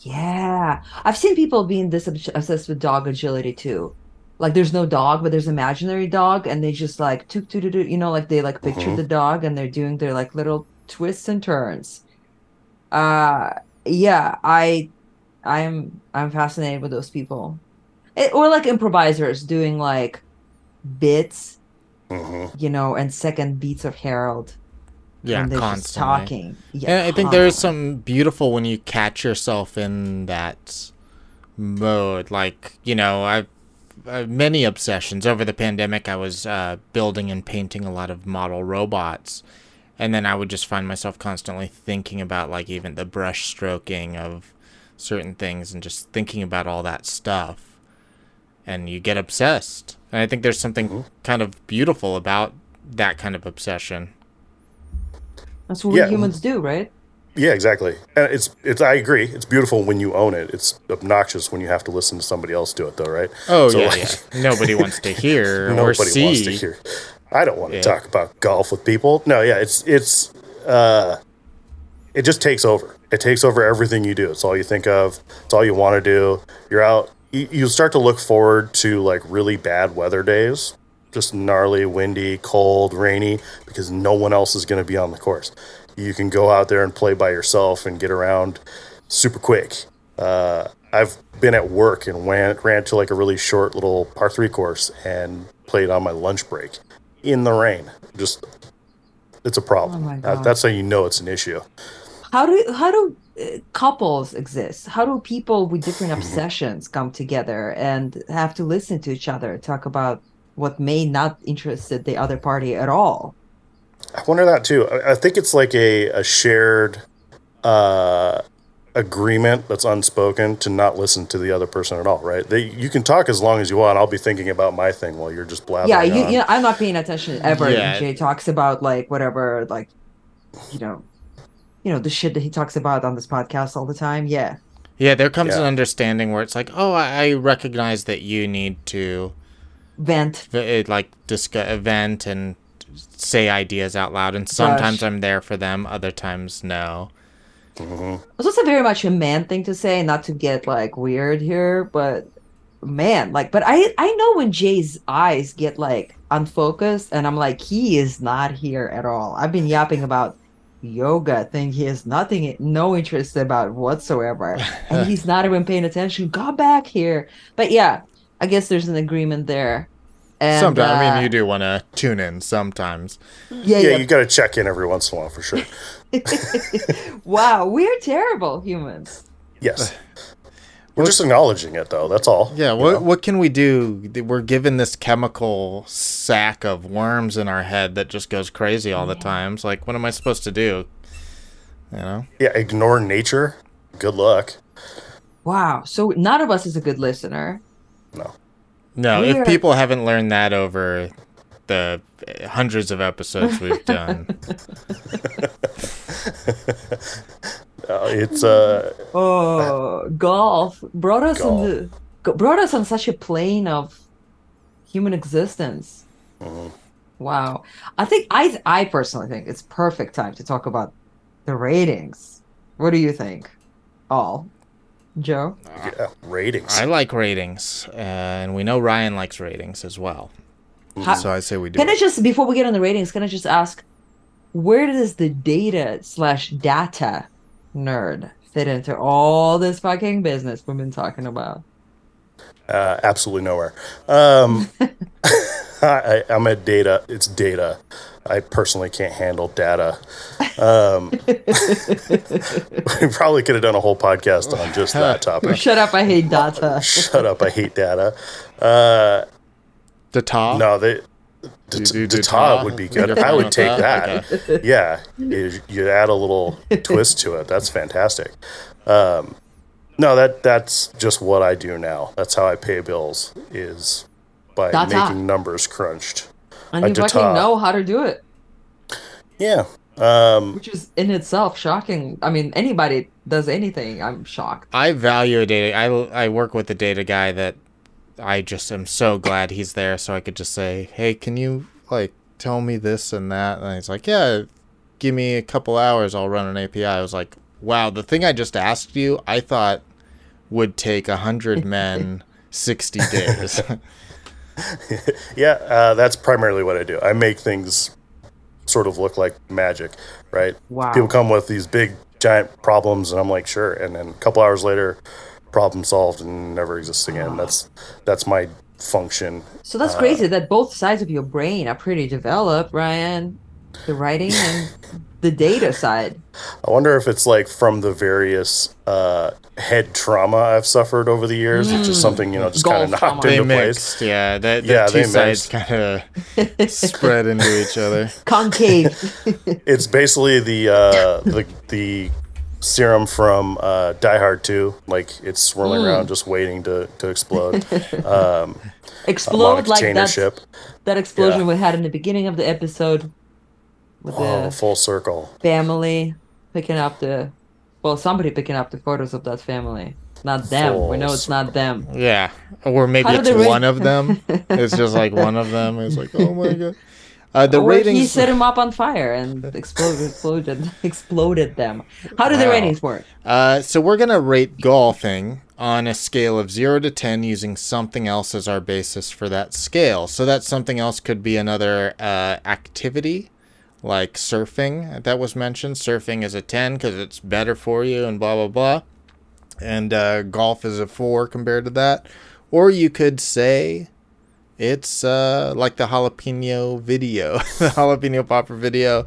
Yeah, I've seen people being this obsessed with dog agility too. Like there's no dog, but there's imaginary dog, and they just like picture the dog, and they're doing their like little twists and turns. Yeah, I'm fascinated with those people, or like improvisers doing like bits, you know, and second beats of Harold. Yeah, and they're constantly just talking. Yeah, and I think there is some beautiful when you catch yourself in that mode, like you know many obsessions. Over the pandemic, I was building and painting a lot of model robots. And then I would just find myself constantly thinking about like even the brush stroking of certain things and just thinking about all that stuff. and you get obsessed. And I think there's something kind of beautiful about that kind of obsession. That's what we humans do, right? Yeah, exactly. And it's I agree. It's beautiful when you own it. It's obnoxious when you have to listen to somebody else do it, though, right? Oh, so, nobody wants to hear or see. Nobody wants to hear. I don't want to talk about golf with people. No, yeah, it just takes over. It takes over everything you do. It's all you think of. It's all you want to do. You're out. You start to look forward to, like, really bad weather days. Just gnarly, windy, cold, rainy, because no one else is going to be on the course. You can go out there and play by yourself and get around super quick. I've been at work and ran to, like, a really short little par 3 course and played on my lunch break in the rain. Just, it's a problem. Oh my God. That's how you know it's an issue. How do couples exist? How do people with different obsessions come together and have to listen to each other talk about what may not interest the other party at all? I wonder that too. I think it's like a shared agreement that's unspoken to not listen to the other person at all, right? You can talk as long as you want. I'll be thinking about my thing while you're just blabbering. Yeah, you know, I'm not paying attention ever. Yeah. Jay talks about like whatever, like you know the shit that he talks about on this podcast all the time. Yeah. Yeah, there comes an understanding where it's like, oh, I recognize that you need to vent, like discuss, vent and say ideas out loud, and sometimes I'm there for them, other times no. Mm-hmm. It's also very much a man thing to say, not to get like weird here, but man, like, but I know when Jay's eyes get like unfocused and I'm like, he is not here at all. I've been yapping about yoga thing he has no interest about whatsoever, and he's not even paying attention. Got back here. But yeah, I guess there's an agreement there. And, sometimes, I mean, you do want to tune in sometimes. Yeah, you got to check in every once in a while for sure. Wow, we're terrible humans. Yes. We're just acknowledging it, though. That's all. Yeah, what can we do? We're given this chemical sack of worms in our head that just goes crazy all the time. It's like, what am I supposed to do? You know? Yeah, ignore nature. Good luck. Wow, so none of us is a good listener. No. No, if people haven't learned that over the hundreds of episodes we've done. Golf brought us on such a plane of human existence. Mm-hmm. Wow. I think I personally think it's perfect time to talk about the ratings. What do you think? Joe? Yeah, ratings. I like ratings, and we know Ryan likes ratings as well. So I say we do. Can I just, before we get on the ratings, can I just ask, where does the data nerd fit into all this fucking business we've been talking about? Absolutely nowhere. I'm a data. It's data. I personally can't handle data. We probably could have done a whole podcast on just that topic. Shut up, I hate data. Shut up, I hate data. Data? No, data would be good. I would take that. Okay. Yeah, you add a little twist to it. That's fantastic. No, that's just what I do now. That's how I pay bills, is by making numbers crunched. And you fucking know how to do it. Yeah. Which is in itself shocking. I mean, anybody does anything, I'm shocked. I value data. I work with a data guy that I just am so glad he's there, so I could just say, hey, can you, like, tell me this and that? And he's like, yeah, give me a couple hours, I'll run an API. I was like, wow, the thing I just asked you, I thought would take 100 men 60 days. Yeah, that's primarily what I do. I make things sort of look like magic, right? Wow. People come with these big, giant problems, and I'm like, sure. And then a couple hours later, problem solved and never exists again. Wow. That's my function. So that's crazy that both sides of your brain are pretty developed, Ryan. The writing and the data side. I wonder if it's like from the various head trauma I've suffered over the years, which is something, you know, just kind of knocked into place. Yeah, the two sides kind of spread into each other. Concave. It's basically the serum from Die Hard 2. Like, it's swirling around just waiting to explode. Explode like that explosion we had in the beginning of the episode. With the full circle. Family picking up the... Well, somebody picking up the quarters of that family. Not them. Full we know it's circle. Not them. Yeah. Or maybe it's one of them. It's just like one of them. It's like, oh my God. The ratings... He set him up on fire and exploded them. How do the ratings work? So we're going to rate golfing on a scale of 0 to 10 using something else as our basis for that scale. So that something else could be another activity like surfing that was mentioned. Surfing is a 10 because it's better for you and blah, blah, blah. And golf is a 4 compared to that. Or you could say... It's like the jalapeno video. The jalapeno popper video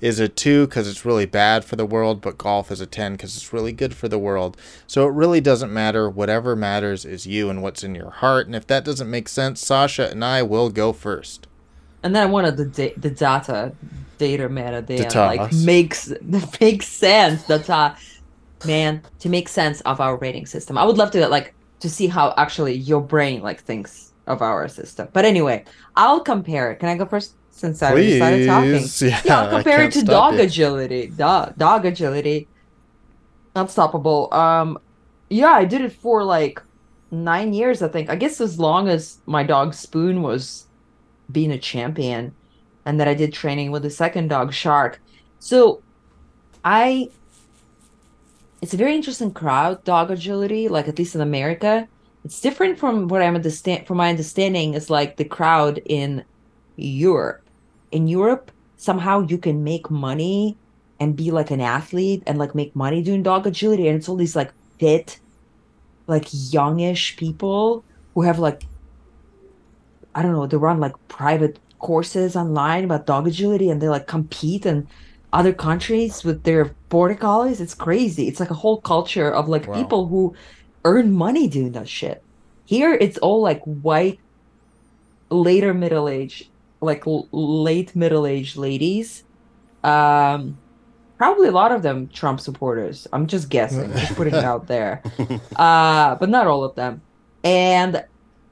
is a 2 because it's really bad for the world, but golf is a 10 because it's really good for the world. So it really doesn't matter. Whatever matters is you and what's in your heart. And if that doesn't make sense, Sasha and I will go first. And then one of the data like makes sense. To make sense of our rating system. I would love to to see how actually your brain thinks of our system. But anyway, I'll compare it. Can I go first since I started talking? Yeah, I'll compare it to dog agility. Dog agility. Unstoppable. I did it for 9 years, I think. I guess as long as my dog Spoon was being a champion, and that I did training with the second dog Shark. So it's a very interesting crowd, dog agility, at least in America. It's different from what I'm from my understanding is the crowd in Europe. In Europe, somehow you can make money and be an athlete and make money doing dog agility. And it's all these fit, youngish people who have I don't know, they run private courses online about dog agility and they compete in other countries with their border collies. It's crazy. It's a whole culture of people who earn money doing that shit. Here it's all white late middle-aged ladies, probably a lot of them Trump supporters. I'm just guessing, just putting it out there, but not all of them. And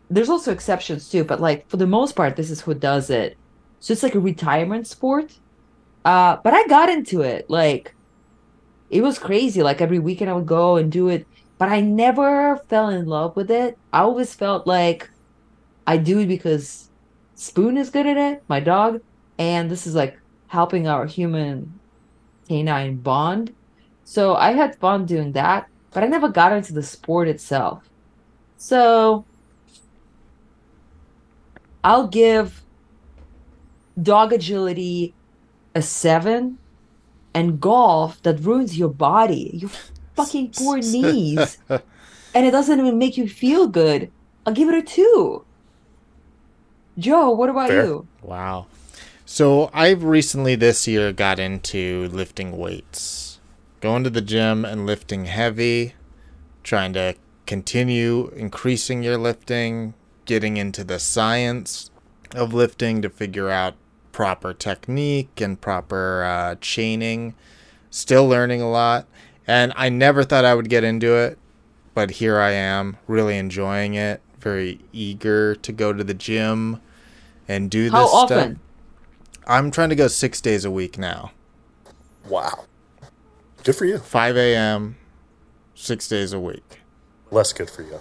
there's also exceptions too, but for the most part this is who does it. So it's a retirement sport, but I got into it. It was crazy. Every weekend I would go and do it. But I never fell in love with it. I always felt I do it because Spoon is good at it, my dog, and this is helping our human canine bond. So I had fun doing that, but I never got into the sport itself. So I'll give dog agility a 7 and golf that ruins your body. You fucking poor knees and it doesn't even make you feel good. I'll give it a 2. Joe, what about you? Wow. So I've recently this year got into lifting weights, going to the gym and lifting heavy, trying to continue increasing your lifting, getting into the science of lifting to figure out proper technique and proper chaining, still learning a lot. And I never thought I would get into it, but here I am, really enjoying it, very eager to go to the gym and do this stuff. How often? I'm trying to go 6 days a week now. Wow. Good for you. 5 a.m., 6 days a week. Less good for you.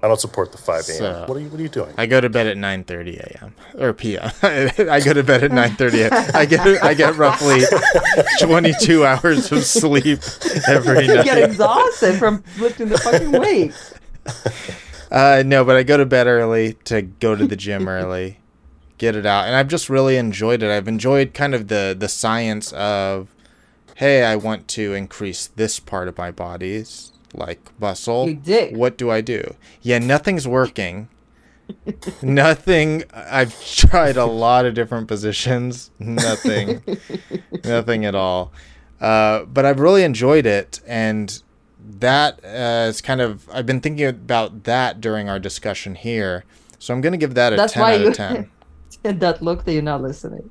I don't support the 5 a.m. So, what are you doing? I go to bed at 9:30 a.m. or p.m. I go to bed at 9:30 a.m. I get roughly 22 hours of sleep every night. You get exhausted from lifting the fucking weights. No, but I go to bed early to go to the gym early, get it out, and I've just really enjoyed it. I've enjoyed kind of the science of, hey, I want to increase this part of my body's muscle. What do I do? Yeah, nothing's working. Nothing. I've tried a lot of different positions. Nothing at all. But I've really enjoyed it, and that is kind of. I've been thinking about that during our discussion here, so I'm going to give that a 10 out of 10. That look that you're not listening.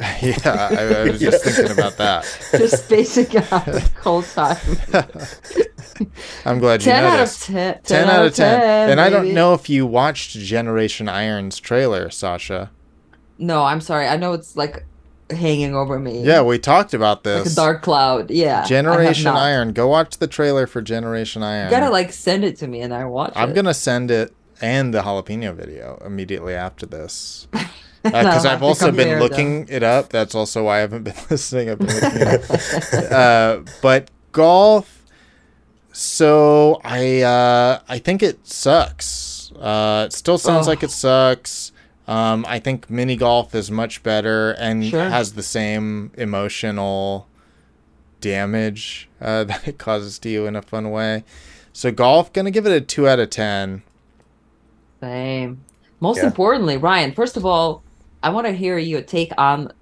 Yeah, I was just thinking about that. Just spacing out the whole time. I'm glad you noticed. 10 out of 10. And baby. I don't know if you watched Generation Iron's trailer, Sasha. No, I'm sorry. I know it's like hanging over me. Yeah, we talked about this. Like a dark cloud. Yeah. Generation Iron. Go watch the trailer for Generation Iron. You gotta like send it to me and I watch it. I'm gonna send it and the jalapeno video immediately after this. Because I've also been looking it up. That's also why I haven't been listening. I've been looking it up. But golf. So I think it sucks. It still sounds like it sucks. I think mini golf is much better and has the same emotional damage that it causes to you in a fun way. So golf, gonna give it a 2 out of 10. Same. Most importantly, Ryan, first of all, I want to hear your take on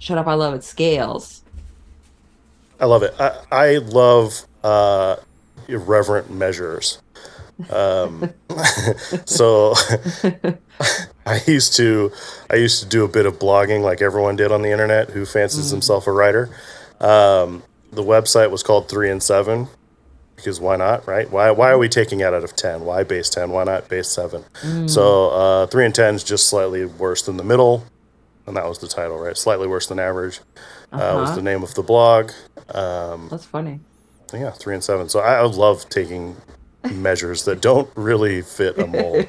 Shut Up, I Love It scales. I love it. I love irreverent measures. So I used to do a bit of blogging like everyone did on the internet who fancies himself a writer. The website was called 3 and 7. Because why not, right? Why are we taking out of 10? Why base 10? Why not base 7? So 3 and 10 is just slightly worse than the middle. And that was the title, right? Slightly worse than average was the name of the blog. That's funny. Yeah, 3 and 7. So I love taking measures that don't really fit a mold.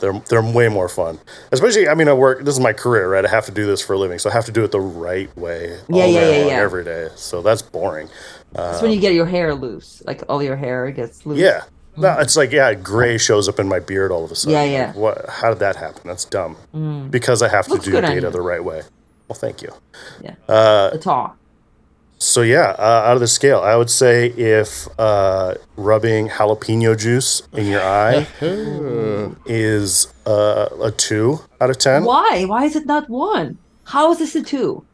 They're way more fun. Especially, I mean, this is my career, right? I have to do this for a living. So I have to do it the right way every day. So that's boring. That's when you get your hair loose, like all your hair gets loose. Yeah, no, it's like gray shows up in my beard all of a sudden. Yeah. Like, what? How did that happen? That's dumb. Because I have to do data the right way. Well, thank you. Yeah, it's all. So out of the scale, I would say if rubbing jalapeno juice in your eye is a 2 out of 10. Why? Why is it not 1? How is this a 2?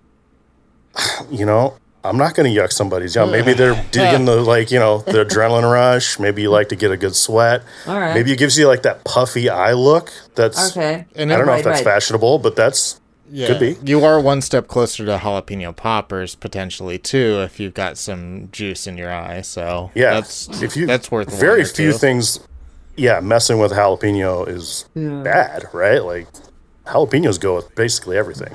You know. I'm not going to yuck somebody's yum. Maybe they're digging the adrenaline rush. Maybe you like to get a good sweat. All right. Maybe it gives you like that puffy eye look. That's okay. And I don't know if that's fashionable, but that's could be. You are one step closer to jalapeno poppers potentially too if you've got some juice in your eye. So that's worth very few things. Yeah, messing with jalapeno is bad, right? Like jalapenos go with basically everything.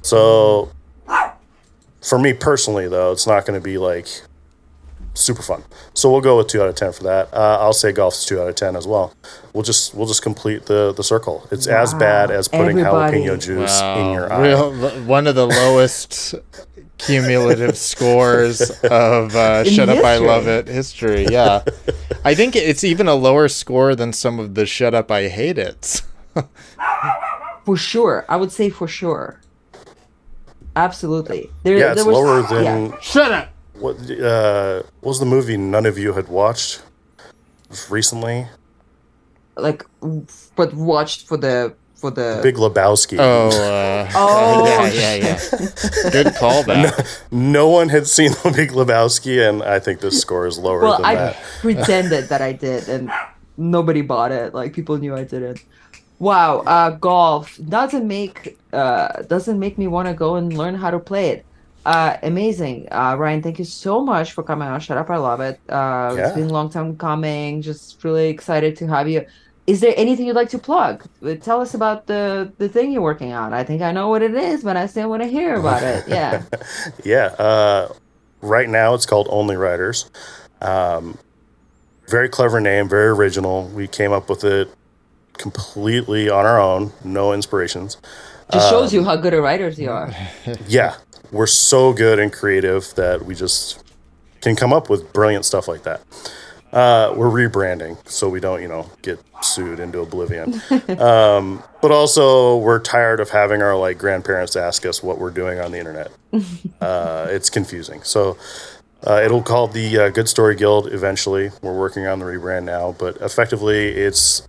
So. For me personally, though, it's not going to be, like, super fun. So we'll go with 2 out of 10 for that. I'll say golf's 2 out of 10 as well. We'll just complete the circle. It's as bad as putting jalapeno juice in your eye. One of the lowest cumulative scores of Shut Up, I Love It history, yeah. I think it's even a lower score than some of the Shut Up, I Hate It. For sure. I would say for sure. Absolutely. It's lower than... Yeah. Shut up! What was the movie none of you had watched recently? Like, but watched for the... Big Lebowski. Oh. Yeah. Good callback. No one had seen the Big Lebowski, and I think this score is lower than that. Well, I pretended that I did, and nobody bought it. Like, people knew I didn't. Wow, golf doesn't make me want to go and learn how to play it. Amazing. Ryan, thank you so much for coming on Shut Up, I Love It. It's been a long time coming. Just really excited to have you. Is there anything you'd like to plug? Tell us about the thing you're working on. I think I know what it is, but I still want to hear about it. Yeah. Right now it's called Only Writers. Very clever name, very original. We came up with it completely on our own, no inspirations. Just shows you how good of writers you are. Yeah, we're so good and creative that we just can come up with brilliant stuff like that. We're rebranding so we don't, get sued into oblivion. But also, we're tired of having our grandparents ask us what we're doing on the internet. It's confusing. So. It'll call the Good Story Guild eventually. We're working on the rebrand now, but effectively, it's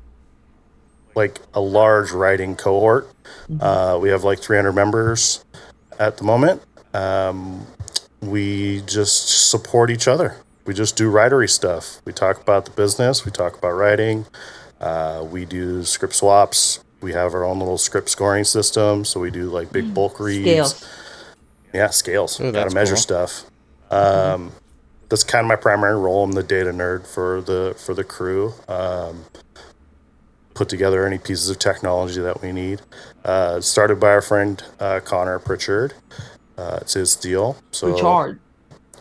like a large writing cohort. We have 300 members at the moment. We just support each other. We just do writery stuff. We talk about the business. We talk about writing. We do script swaps. We have our own little script scoring system, so we do like big bulk reads. Scales. Yeah, scales. Ooh, gotta measure stuff. That's kind of my primary role. I'm the data nerd for the crew. Put together any pieces of technology that we need. Started by our friend Connor Pritchard. It's his deal. So Pritchard.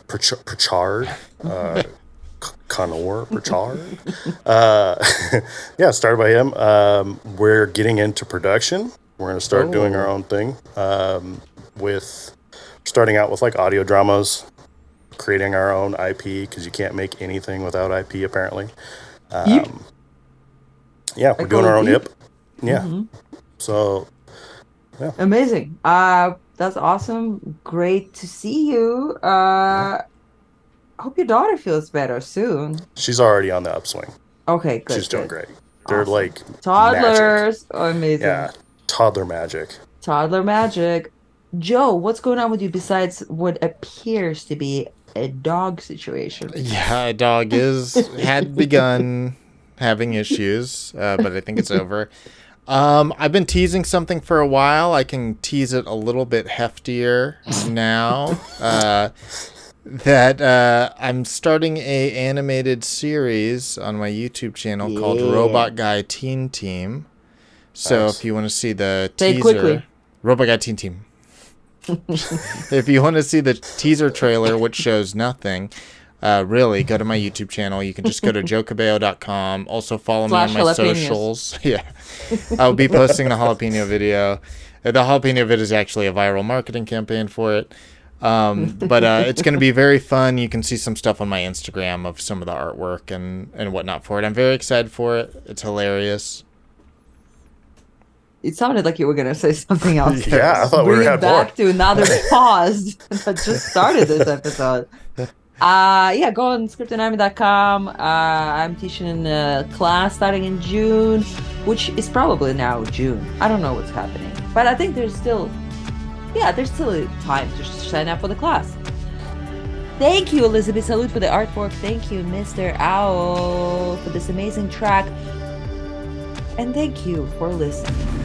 Connor Pritchard. Yeah, started by him. We're getting into production. We're going to start doing our own thing. Starting out with like audio dramas, creating our own IP, because you can't make anything without IP apparently. Yeah, we're doing our own IP. Yeah. Mm-hmm. So, yeah. Amazing. That's awesome. Great to see you. Yeah. I hope your daughter feels better soon. She's already on the upswing. Okay, good. She's doing great. They're awesome. Like toddlers. Magic. Oh, amazing. Yeah, toddler magic. Toddler magic. Joe, what's going on with you besides what appears to be a dog situation? Yeah, a dog had begun having issues, but I think it's over. I've been teasing something for a while. I can tease it a little bit heftier now. I'm starting a animated series on my YouTube channel called Robot Guy Teen Team. So if you want to see the teaser, quickly. Robot Guy Teen Team. If you want to see the teaser trailer, which shows nothing, really, go to my YouTube channel. You can just go to joecabello.com. Also follow me on my socials. Yeah, I'll be posting the jalapeno video. The jalapeno video is actually a viral marketing campaign for it. But it's going to be very fun. You can see some stuff on my Instagram of some of the artwork and whatnot for it. I'm very excited for it. It's hilarious. It sounded like you were going to say something else. Yeah, I thought we were back to another pause that just started this episode. Yeah, go on scriptanime.com. I'm teaching a class starting in June, which is probably now June. I don't know what's happening, but I think there's still a time to sign up for the class. Thank you, Elizabeth Salute, for the artwork. Thank you, Mr. Owl, for this amazing track. And thank you for listening.